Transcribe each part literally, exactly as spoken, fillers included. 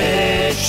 H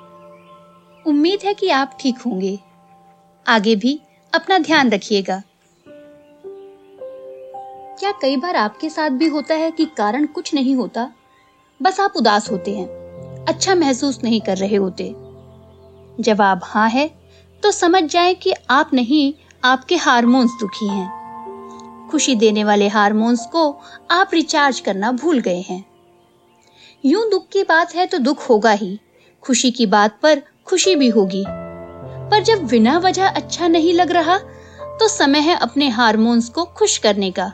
उम्मीद है कि आप ठीक होंगे। आगे भी अपना ध्यान रखिएगा। क्या कई बार आपके साथ भी होता है कि कारण कुछ नहीं होता, बस आप उदास होते हैं, अच्छा महसूस नहीं कर रहे होते? जवाब हाँ है तो समझ जाएं कि आप नहीं, आपके हार्मोन्स दुखी हैं। खुशी देने वाले हार्मोन्स को आप रिचार्ज करना भूल गए हैं। यूं दुख की बात है तो दुख होगा ही, खुशी की बात पर खुशी भी होगी, पर जब बिना वजह अच्छा नहीं लग रहा तो समय है अपने हार्मोन्स को खुश करने का।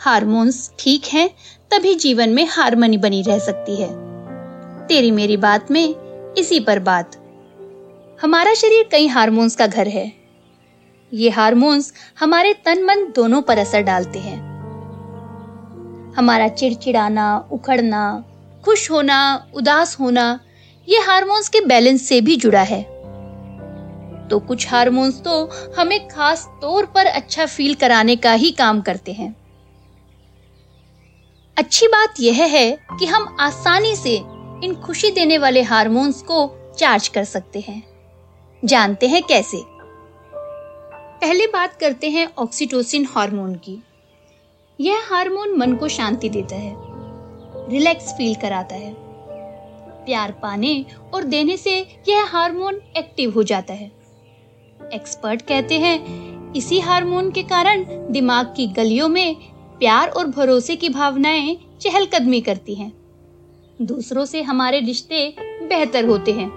हार्मोन्स ठीक हैं तभी जीवन में हार्मनी बनी रह सकती है। तेरी मेरी बात में इसी पर बात। हमारा शरीर कई हार्मोन्स का घर है। ये हार्मोन्स हमारे तन मन दोनों पर असर डालते हैं। हमारा चिड़चिड़ाना, उखड़ना, खुश होना, उदास होना, ये हार्मोन्स के बैलेंस से भी जुड़ा है। तो कुछ हार्मोन्स तो हमें खास तौर पर अच्छा फील कराने का ही काम करते हैं। अच्छी बात यह है कि हम आसानी से इन खुशी देने वाले हार्मोन्स को चार्ज कर सकते हैं। जानते हैं कैसे? पहले बात करते हैं ऑक्सीटोसिन हार्मोन की। यह हार्मोन मन को शांति देता है, रिलैक्स फील कराता है। प्यार पाने और देने से यह हार्मोन एक्टिव हो जाता है। एक्सपर्ट कहते हैं इसी हार्मोन के कारण दिमाग की गलियों में प्यार और भरोसे की भावनाएं चहलकदमी करती हैं। दूसरों से हमारे रिश्ते बेहतर होते हैं।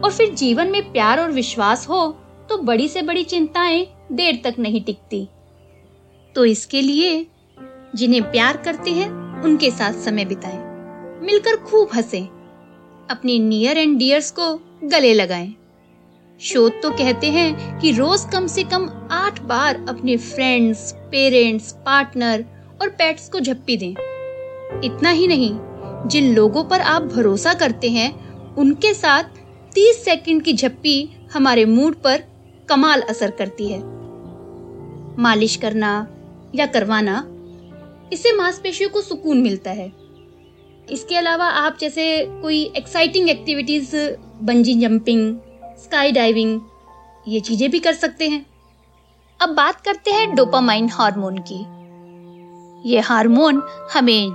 और फिर जीवन में प्यार और विश्वास हो तो बड़ी से बड़ी चिंताएं देर तक नहीं टिकती। तो इसके लिए जिन्हें प्यार करते हैं उनके साथ समय बिताएं, मिलकर खूब हंसें, अपने नियर एंड डियर्स को गले लगाएं। शोध तो कहते हैं कि रोज कम से कम आठ बार अपने फ्रेंड्स, पेरेंट्स, पार्टनर और पेट्स को झप्पी दें। इतना ही नहीं, जिन लोगों पर आप भरोसा करते हैं उनके साथ तीस सेकंड की झप्पी हमारे मूड पर कमाल असर करती है। मालिश करना या करवाना, इससे मांसपेशियों को सुकून मिलता है। इसके अलावा आप जैसे कोई exciting activities, bungee jumping, sky diving, ये चीजें भी कर सकते हैं। अब बात करते हैं डोपामाइन हार्मोन की। ये हार्मोन हमें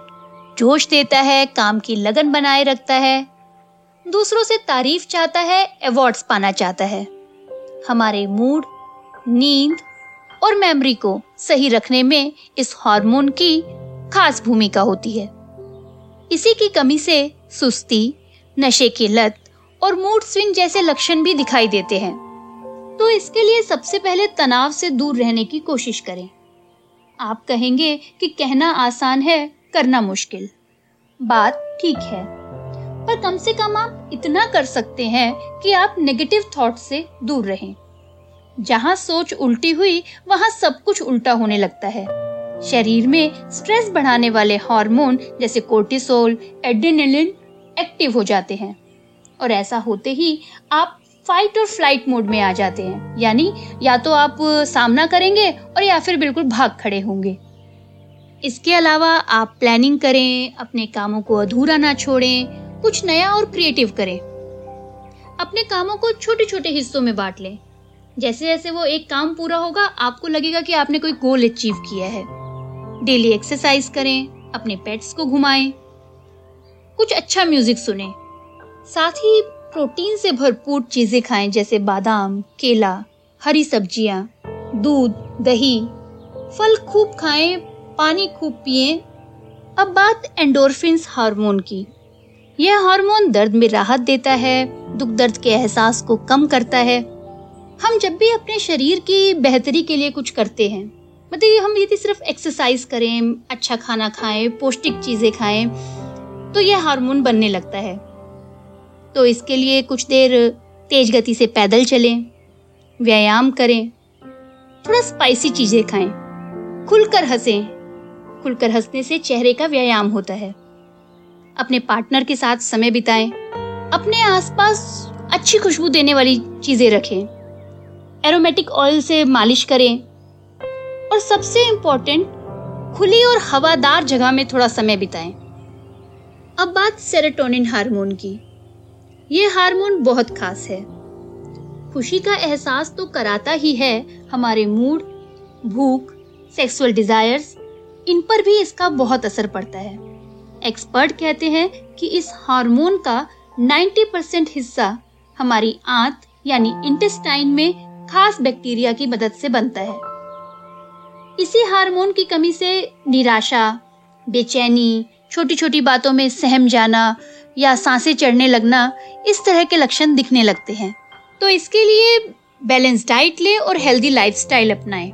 जोश देता है, काम की लगन बनाए रखता है, दूसरों से तारीफ चाहता है, अवार्ड्स पाना चाहता है। हमारे मूड, नींद और मेमोरी को सही रखने में इस हार्मोन की खास भूमिका होती है। इसी की कमी से सुस्ती, नशे की लत और मूड स्विंग जैसे लक्षण भी दिखाई देते हैं। तो इसके लिए सबसे पहले तनाव से दूर रहने की कोशिश करें। आप कहेंगे कि कहना आसान है, करना मुश्किल। बात ठीक है, पर कम से कम आप इतना कर सकते हैं कि आप नेगेटिव थॉट से दूर रहें। जहां सोच उल्टी हुई वहां सब कुछ उल्टा होने लगता है। शरीर में स्ट्रेस बढ़ाने वाले हार्मोन जैसे कोर्टिसोल, एड्रेनालिन एक्टिव हो जाते हैं और ऐसा होते ही आप फाइट और फ्लाइट मोड में आ जाते हैं। यानी या तो आप सामना करेंगे और या फिर बिल्कुल भाग खड़े होंगे। इसके अलावा आप प्लानिंग करें, अपने कामों को अधूरा ना छोड़ें, कुछ नया और क्रिएटिव करें। अपने कामों को छोटे छोटे हिस्सों में बांट लें। जैसे जैसे वो एक काम पूरा होगा आपको लगेगा कि आपने कोई गोल अचीव किया है। डेली एक्सरसाइज करें, अपने पेट्स को घुमाएं, कुछ अच्छा म्यूजिक सुनें, साथ ही प्रोटीन से भरपूर चीजें खाएं जैसे बादाम, केला, हरी सब्जियां, दूध, दही, फल खूब खाएं, पानी खूब पिएं। अब बात एंडोर्फिन्स हार्मोन की। यह हार्मोन दर्द में राहत देता है, दुख दर्द के एहसास को कम करता है। हम जब भी अपने शरीर की बेहतरी के लिए कुछ करते हैं, मतलब हम यदि सिर्फ एक्सरसाइज करें, अच्छा खाना खाएं, पौष्टिक चीजें खाएं, तो यह हार्मोन बनने लगता है। तो इसके लिए कुछ देर तेज गति से पैदल चलें, व्यायाम करें, थोड़ा स्पाइसी चीजें खाएं, खुलकर हंसें। खुलकर हंसने से चेहरे का व्यायाम होता है। अपने पार्टनर के साथ समय बिताएं, अपने आसपास अच्छी खुशबू देने वाली चीजें रखें, एरोमेटिक ऑयल से मालिश करें, और सबसे इम्पोर्टेंट, खुली और हवादार जगह में थोड़ा समय बिताएं। अब बात सेरोटोनिन हार्मोन की। यह हार्मोन बहुत खास है। खुशी का एहसास तो कराता ही है, हमारे मूड, भूख, सेक्सुअल डिजायर्स, इन पर भी इसका बहुत असर पड़ता है। एक्सपर्ट कहते हैं कि इस हार्मोन का नब्बे परसेंट हिस्सा हमारी आंत यानी इंटेस्टाइन में खास बैक्टीरिया की मदद से बनता है। इसी हार्मोन की कमी से निराशा, बेचैनी, छोटी छोटी बातों में सहम जाना या सांसें चढ़ने लगना, इस तरह के लक्षण दिखने लगते हैं। तो इसके लिए बैलेंस डाइट लें और हेल्दी लाइफस्टाइल अपनाएं।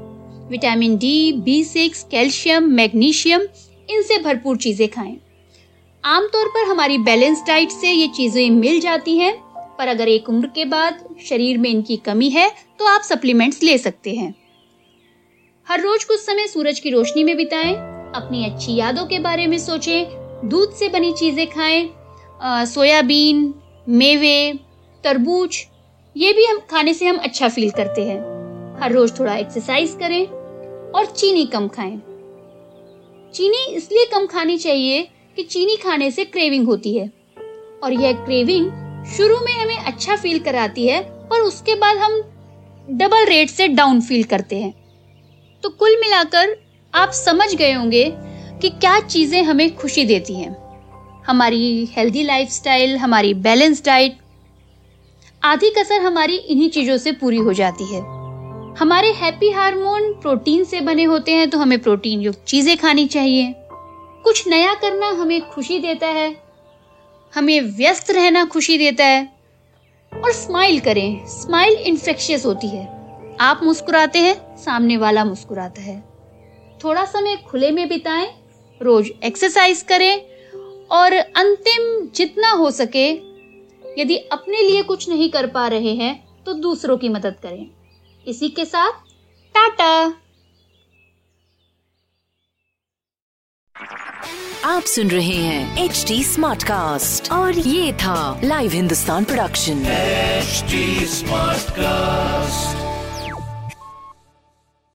Vitamin D, B six, calcium, magnesium, इनसे भरपूर चीजें खाएं। आमतौर पर हमारी बैलेंस डाइट से ये चीजें मिल जाती हैं, पर अगर एक उम्र के बाद शरीर में इनकी कमी है तो आप सप्लीमेंट्स ले सकते हैं। हर रोज कुछ समय सूरज की रोशनी में बिताएं, अपनी अच्छी यादों के बारे में सोचें, दूध से बनी चीजें खाएं, सोयाबीन, मेवे, तरबूज, ये भी हम खाने से हम अच्छा फील करते हैं। हर रोज थोड़ा एक्सरसाइज करें और चीनी कम खाएं। चीनी इसलिए कम खानी चाहिए कि चीनी खाने से क्रेविंग होती है, और यह क्रेविंग शुरू में हमें अच्छा फील कराती है, पर उसके बाद हम डबल रेट से डाउन फील करते हैं। तो कुल मिलाकर आप समझ गए होंगे कि क्या चीजें हमें खुशी देती हैं। हमारी हेल्दी लाइफस्टाइल, हमारी बैलेंस डाइट, आधी कसर हमारी इन्हीं चीजों से पूरी हो जाती है। हमारे हैप्पी हार्मोन प्रोटीन से बने होते हैं, तो हमें प्रोटीन युक्त चीजें खानी चाहिए। कुछ नया करना हमें खुशी देता है, हमें व्यस्त रहना खुशी देता है, और स्माइल करें। स्माइल इन्फेक्शियस होती है। आप मुस्कुराते हैं, सामने वाला मुस्कुराता है। थोड़ा समय खुले में बिताएं, रोज एक्सरसाइज करें, और अंतिम जितना हो सके, यदि अपने लिए कुछ नहीं कर पा रहे हैं तो दूसरों की मदद करें। इसी के साथ टाटा। आप सुन रहे हैं एच डी स्मार्ट कास्ट और ये था live Hindustan production H D smart cast.